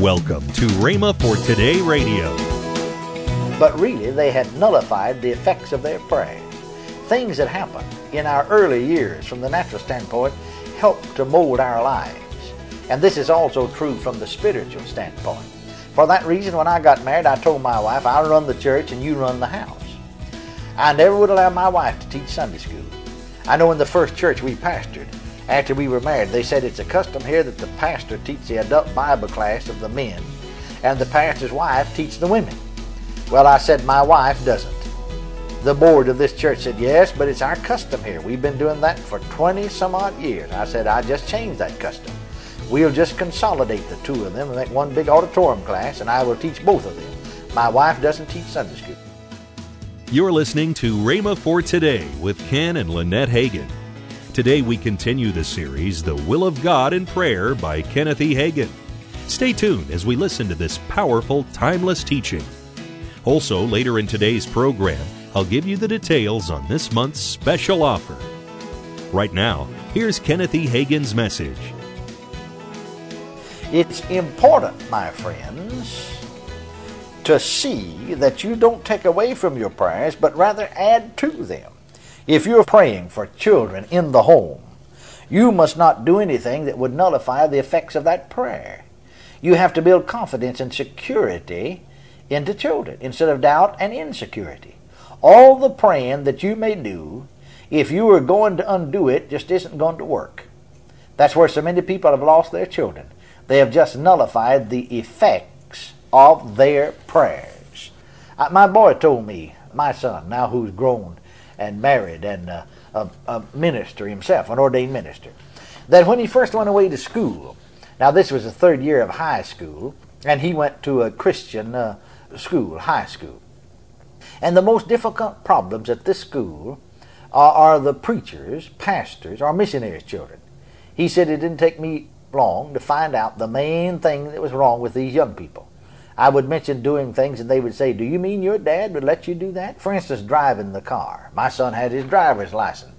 Welcome to Rhema for Today Radio. But really, they had nullified the effects of their prayers. Things that happened in our early years from the natural standpoint help to mold our lives. And this is also true from the spiritual standpoint. For that reason, when I got married, I told my wife, I'll run the church and you run the house. I never would allow my wife to teach Sunday school. I know in the first church we pastored, after we were married, they said it's a custom here that the pastor teach the adult Bible class of the men and the pastor's wife teach the women. Well, I said, my wife doesn't. The board of this church said, yes, but it's our custom here. We've been doing that for 20 some odd years. I said, I just changed that custom. We'll just consolidate the two of them and make one big auditorium class, and I will teach both of them. My wife doesn't teach Sunday school. You're listening to Rhema for Today with Ken and Lynette Hagin. Today we continue the series, The Will of God in Prayer by Kenneth E. Hagin. Stay tuned as we listen to this powerful, timeless teaching. Also, later in today's program, I'll give you the details on this month's special offer. Right now, here's Kenneth E. Hagin's message. It's important, my friends, to see that you don't take away from your prayers, but rather add to them. If you're praying for children in the home, you must not do anything that would nullify the effects of that prayer. You have to build confidence and security into children instead of doubt and insecurity. All the praying that you may do, if you are going to undo it, just isn't going to work. That's where so many people have lost their children. They have just nullified the effects of their prayers. My boy told me, my son, now who's grown and married and a minister himself, an ordained minister, that when he first went away to school, now this was the third year of high school, and he went to a Christian school, high school. And the most difficult problems at this school are the preachers, pastors, or missionaries' children. He said it didn't take me long to find out the main thing that was wrong with these young people. I would mention doing things and they would say, do you mean your dad would let you do that? For instance, driving the car. My son had his driver's license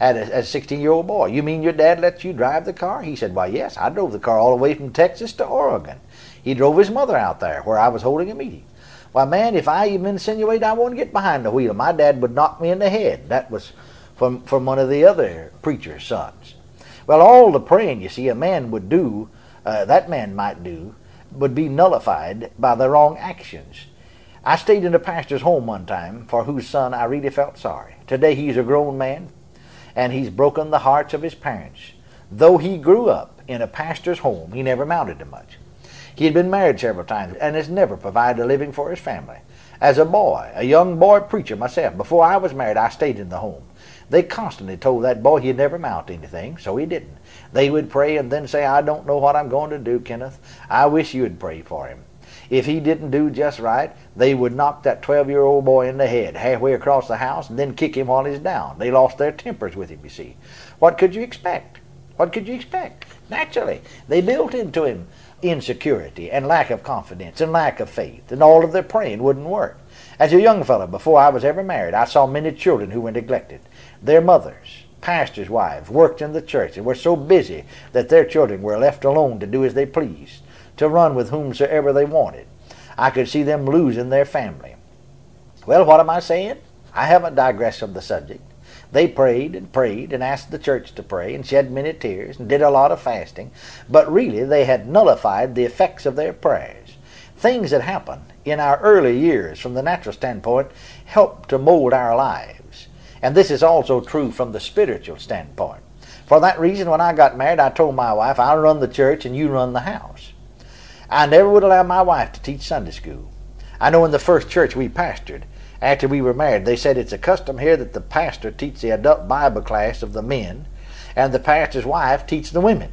as a 16-year-old boy. You mean your dad let you drive the car? He said, why, yes, I drove the car all the way from Texas to Oregon. He drove his mother out there where I was holding a meeting. Why, man, if I even insinuated I wanted to get behind the wheel, my dad would knock me in the head. That was from one of the other preacher's sons. Well, all the praying, you see, a man would do, would be nullified by the wrong actions. I stayed in a pastor's home one time for whose son I really felt sorry. Today he's a grown man, and he's broken the hearts of his parents. Though he grew up in a pastor's home, he never amounted to much. He had been married several times and has never provided a living for his family. As a boy, a young boy preacher myself, before I was married, I stayed in the home. They constantly told that boy he'd never amount to anything, so he didn't. They would pray and then say, I don't know what I'm going to do, Kenneth. I wish you would pray for him. If he didn't do just right, they would knock that 12-year-old boy in the head halfway across the house and then kick him while he's down. They lost their tempers with him, you see. What could you expect? What could you expect? Naturally, they built into him insecurity and lack of confidence and lack of faith, and all of their praying wouldn't work. As a young fellow, before I was ever married, I saw many children who were neglected. Their mothers, pastors' wives, worked in the church and were so busy that their children were left alone to do as they pleased, to run with whomsoever they wanted. I could see them losing their family. Well, what am I saying? I haven't digressed from the subject. They prayed and asked the church to pray and shed many tears and did a lot of fasting, but really they had nullified the effects of their prayers. Things that happen in our early years from the natural standpoint help to mold our lives. And this is also true from the spiritual standpoint. For that reason, when I got married, I told my wife, I'll run the church and you run the house. I never would allow my wife to teach Sunday school. I know in the first church we pastored, after we were married, they said it's a custom here that the pastor teach the adult Bible class of the men and the pastor's wife teach the women.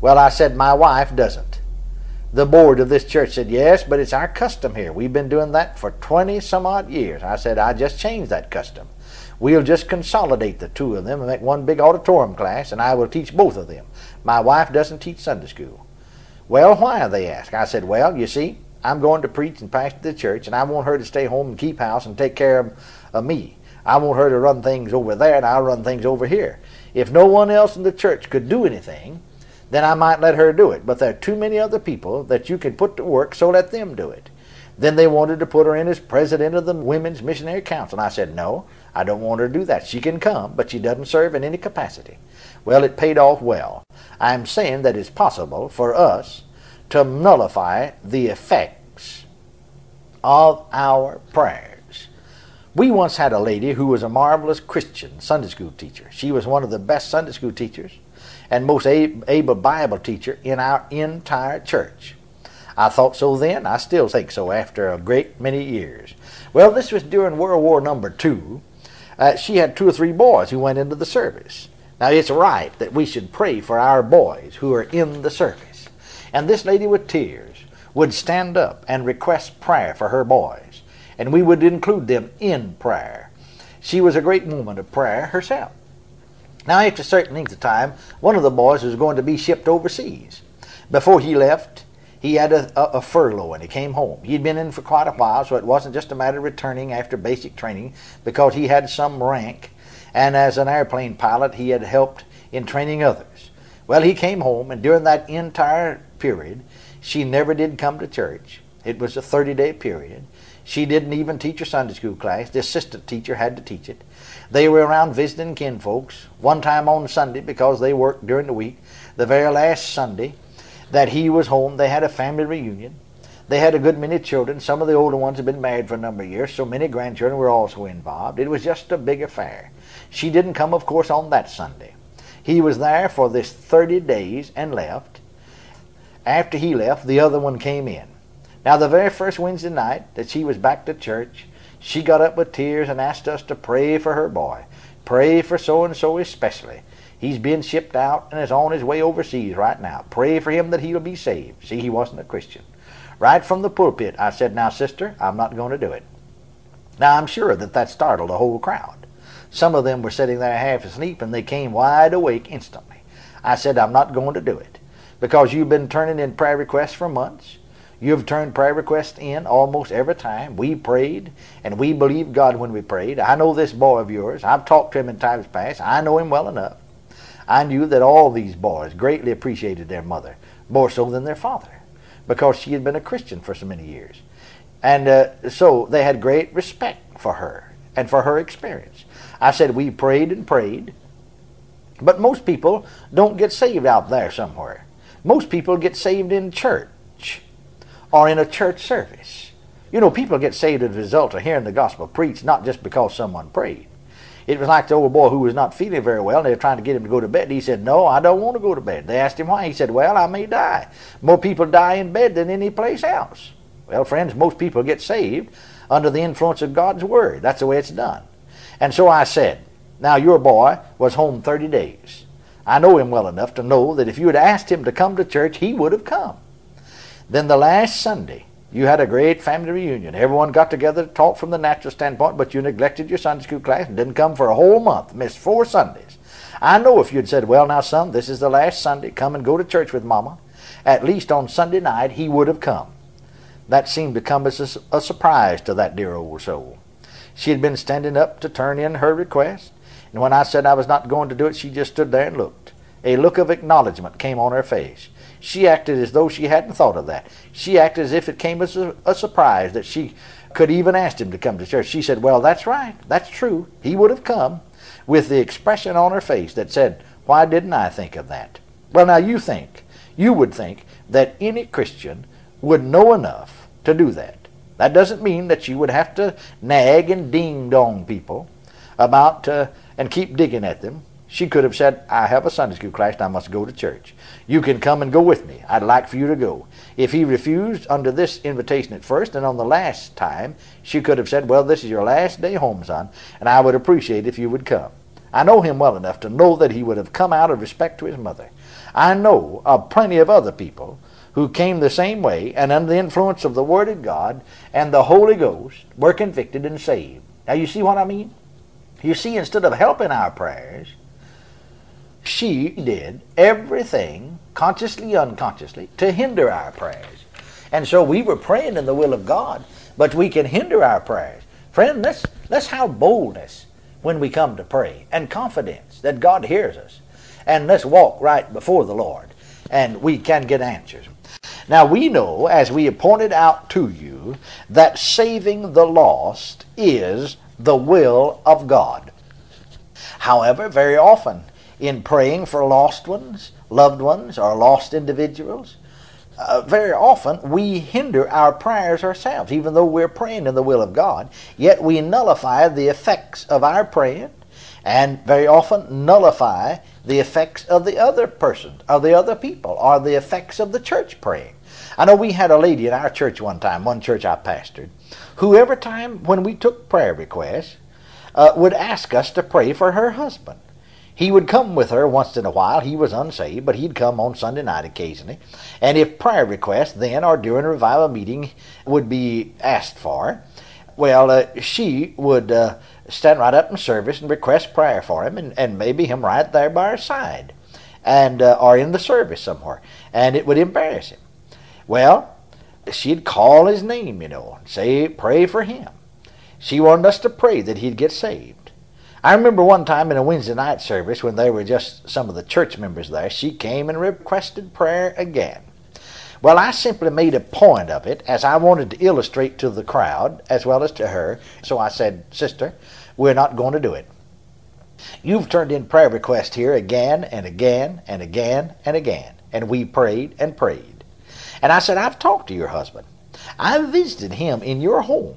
Well, I said, my wife doesn't. The board of this church said, yes, but it's our custom here. We've been doing that for 20 some odd years. I said, I just changed that custom. We'll just consolidate the two of them and make one big auditorium class, and I will teach both of them. My wife doesn't teach Sunday school. Well, why, they asked. I said, well, you see, I'm going to preach and pastor the church, and I want her to stay home and keep house and take care of me. I want her to run things over there, and I'll run things over here. If no one else in the church could do anything, then I might let her do it. But there are too many other people that you can put to work, so let them do it. Then they wanted to put her in as president of the Women's Missionary Council. And I said, no, I don't want her to do that. She can come, but she doesn't serve in any capacity. Well, it paid off well. I'm saying that it's possible for us to nullify the effects of our prayers. We once had a lady who was a marvelous Christian Sunday school teacher. She was one of the best Sunday school teachers and most able Bible teacher in our entire church. I thought so then, I still think so after a great many years. Well, this was during World War II. She had 2 or 3 boys who went into the service. Now, it's right that we should pray for our boys who are in the service. And this lady with tears would stand up and request prayer for her boys, and we would include them in prayer. She was a great woman of prayer herself. Now, after certain length of time, one of the boys was going to be shipped overseas. Before he left, he had a furlough and he came home. He'd been in for quite a while, so it wasn't just a matter of returning after basic training because he had some rank. And as an airplane pilot, he had helped in training others. Well, he came home, and during that entire period, she never did come to church. It was a 30-day period. She didn't even teach her Sunday school class. The assistant teacher had to teach it. They were around visiting kinfolks one time on Sunday because they worked during the week. The very last Sunday that he was home, they had a family reunion. They had a good many children. Some of the older ones had been married for a number of years, so many grandchildren were also involved. It was just a big affair. She didn't come, of course, on that Sunday. He was there for this 30 days and left. After he left, the other one came in. Now, the very first Wednesday night that she was back to church, she got up with tears and asked us to pray for her boy. Pray for so-and-so especially. He's been shipped out and is on his way overseas right now. Pray for him that he'll be saved. See, he wasn't a Christian. Right from the pulpit, I said, now, sister, I'm not going to do it. Now, I'm sure that startled the whole crowd. Some of them were sitting there half asleep, and they came wide awake instantly. I said, I'm not going to do it because you've been turning in prayer requests for months. You've turned prayer requests in almost every time. We prayed, and we believed God when we prayed. I know this boy of yours. I've talked to him in times past. I know him well enough. I knew that all these boys greatly appreciated their mother, more so than their father, because she had been a Christian for so many years. And so they had great respect for her and for her experience. I said, we prayed and prayed, but most people don't get saved out there somewhere. Most people get saved in church or in a church service. You know, people get saved as a result of hearing the gospel preached, not just because someone prayed. It was like the old boy who was not feeling very well, and they were trying to get him to go to bed. He said, no, I don't want to go to bed. They asked him why. He said, well, I may die. More people die in bed than any place else. Well, friends, most people get saved under the influence of God's word. That's the way it's done. And so I said, now your boy was home 30 days. I know him well enough to know that if you had asked him to come to church, he would have come. Then the last Sunday, you had a great family reunion. Everyone got together to talk from the natural standpoint, but you neglected your Sunday school class and didn't come for a whole month. Missed 4 Sundays. I know if you'd said, well, now, son, this is the last Sunday. Come and go to church with Mama. At least on Sunday night, he would have come. That seemed to come as a surprise to that dear old soul. She had been standing up to turn in her request, and when I said I was not going to do it, she just stood there and looked. A look of acknowledgment came on her face. She acted as though she hadn't thought of that. She acted as if it came as a surprise that she could even ask him to come to church. She said, well, that's right. That's true. He would have come, with the expression on her face that said, why didn't I think of that? Well, now you would think that any Christian would know enough to do that. That doesn't mean that you would have to nag and ding-dong people about and keep digging at them. She could have said, I have a Sunday school class and I must go to church. You can come and go with me. I'd like for you to go. If he refused under this invitation at first and on the last time, she could have said, well, this is your last day home, son, and I would appreciate if you would come. I know him well enough to know that he would have come out of respect to his mother. I know of plenty of other people who came the same way and under the influence of the Word of God and the Holy Ghost were convicted and saved. Now, you see what I mean? You see, instead of helping our prayers, she did everything, consciously, unconsciously, to hinder our prayers. And so we were praying in the will of God, but we can hinder our prayers. Friend, let's have boldness when we come to pray and confidence that God hears us. And let's walk right before the Lord and we can get answers. Now we know, as we have pointed out to you, that saving the lost is the will of God. However, very often in praying for lost ones, loved ones, or lost individuals, very often we hinder our prayers ourselves. Even though we're praying in the will of God, yet we nullify the effects of our praying, and very often nullify the effects of the other person, or the other people, or the effects of the church praying. I know we had a lady in our church one time, one church I pastored, who every time when we took prayer requests would ask us to pray for her husband. He would come with her once in a while. He was unsaved, but he'd come on Sunday night occasionally. And if prayer requests then or during a revival meeting would be asked for, well, she would stand right up in service and request prayer for him, and maybe him right there by her side, and or in the service somewhere. And it would embarrass him. Well, she'd call his name, you know, and say, pray for him. She wanted us to pray that he'd get saved. I remember one time in a Wednesday night service when there were just some of the church members there, she came and requested prayer again. Well, I simply made a point of it, as I wanted to illustrate to the crowd as well as to her. So I said, "Sister, we're not going to do it. You've turned in prayer requests here again and again and again and again." And we prayed and prayed. And I said, "I've talked to your husband. I visited him in your home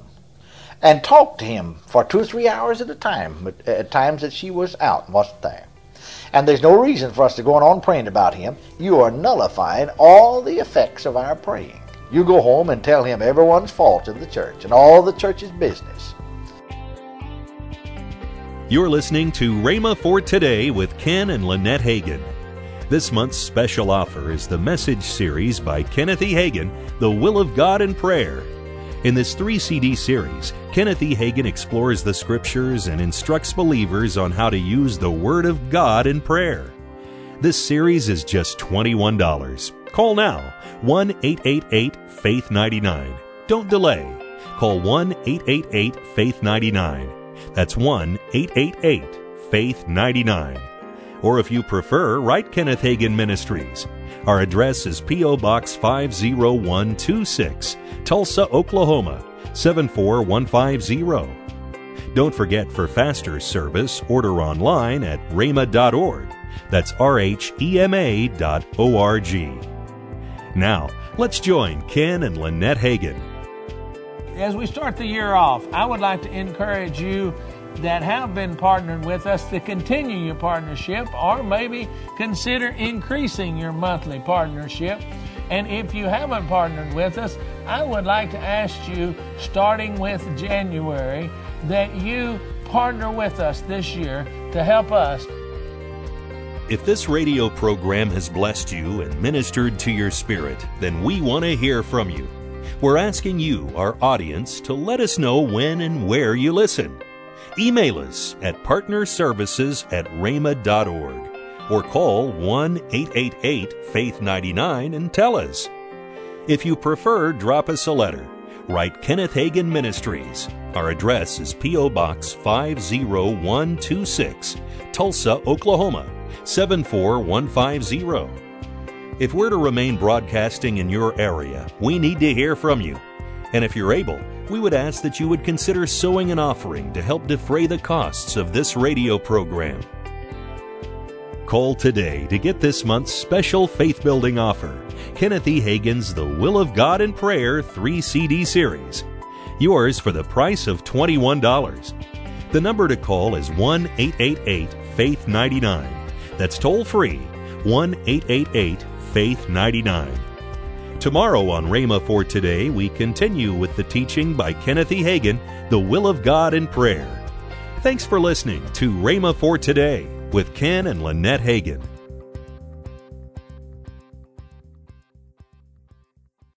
and talked to him for 2 or 3 hours at a time, at times that she was out and wasn't there. And there's no reason for us to go on praying about him. You are nullifying all the effects of our praying. You go home and tell him everyone's fault in the church and all the church's business." You're listening to Rhema for Today with Ken and Lynette Hagin. This month's special offer is the message series by Kenneth E. Hagin, The Will of God in Prayer. In this 3-CD series, Kenneth E. Hagin explores the Scriptures and instructs believers on how to use the Word of God in prayer. This series is just $21. Call now, 1-888-FAITH-99. Don't delay. Call 1-888-FAITH-99. That's 1-888-FAITH-99. Or if you prefer, write Kenneth Hagin Ministries. Our address is P.O. Box 50126, Tulsa, Oklahoma, 74150. Don't forget, for faster service, order online at rhema.org. That's rhema.org. Now, let's join Ken and Lynette Hagin. As we start the year off, I would like to encourage you that have been partnering with us to continue your partnership, or maybe consider increasing your monthly partnership. And if you haven't partnered with us, I would like to ask you, starting with January, that you partner with us this year to help us. If this radio program has blessed you and ministered to your spirit, then we want to hear from you. We're asking you, our audience, to let us know when and where you listen. Email us at partnerservices@rhema.org or call 1-888-FAITH-99 and tell us. If you prefer, drop us a letter. Write Kenneth Hagin Ministries. Our address is P.O. Box 50126, Tulsa, Oklahoma, 74150. If we're to remain broadcasting in your area, we need to hear from you. And if you're able, we would ask that you would consider sowing an offering to help defray the costs of this radio program. Call today to get this month's special faith-building offer, Kenneth E. Hagin's The Will of God in Prayer 3-CD series. Yours for the price of $21. The number to call is 1-888-FAITH-99. That's toll-free, 1-888-FAITH-99. Tomorrow on Rhema for Today, we continue with the teaching by Kenneth E. Hagin, The Will of God in Prayer. Thanks for listening to Rhema for Today with Ken and Lynette Hagin.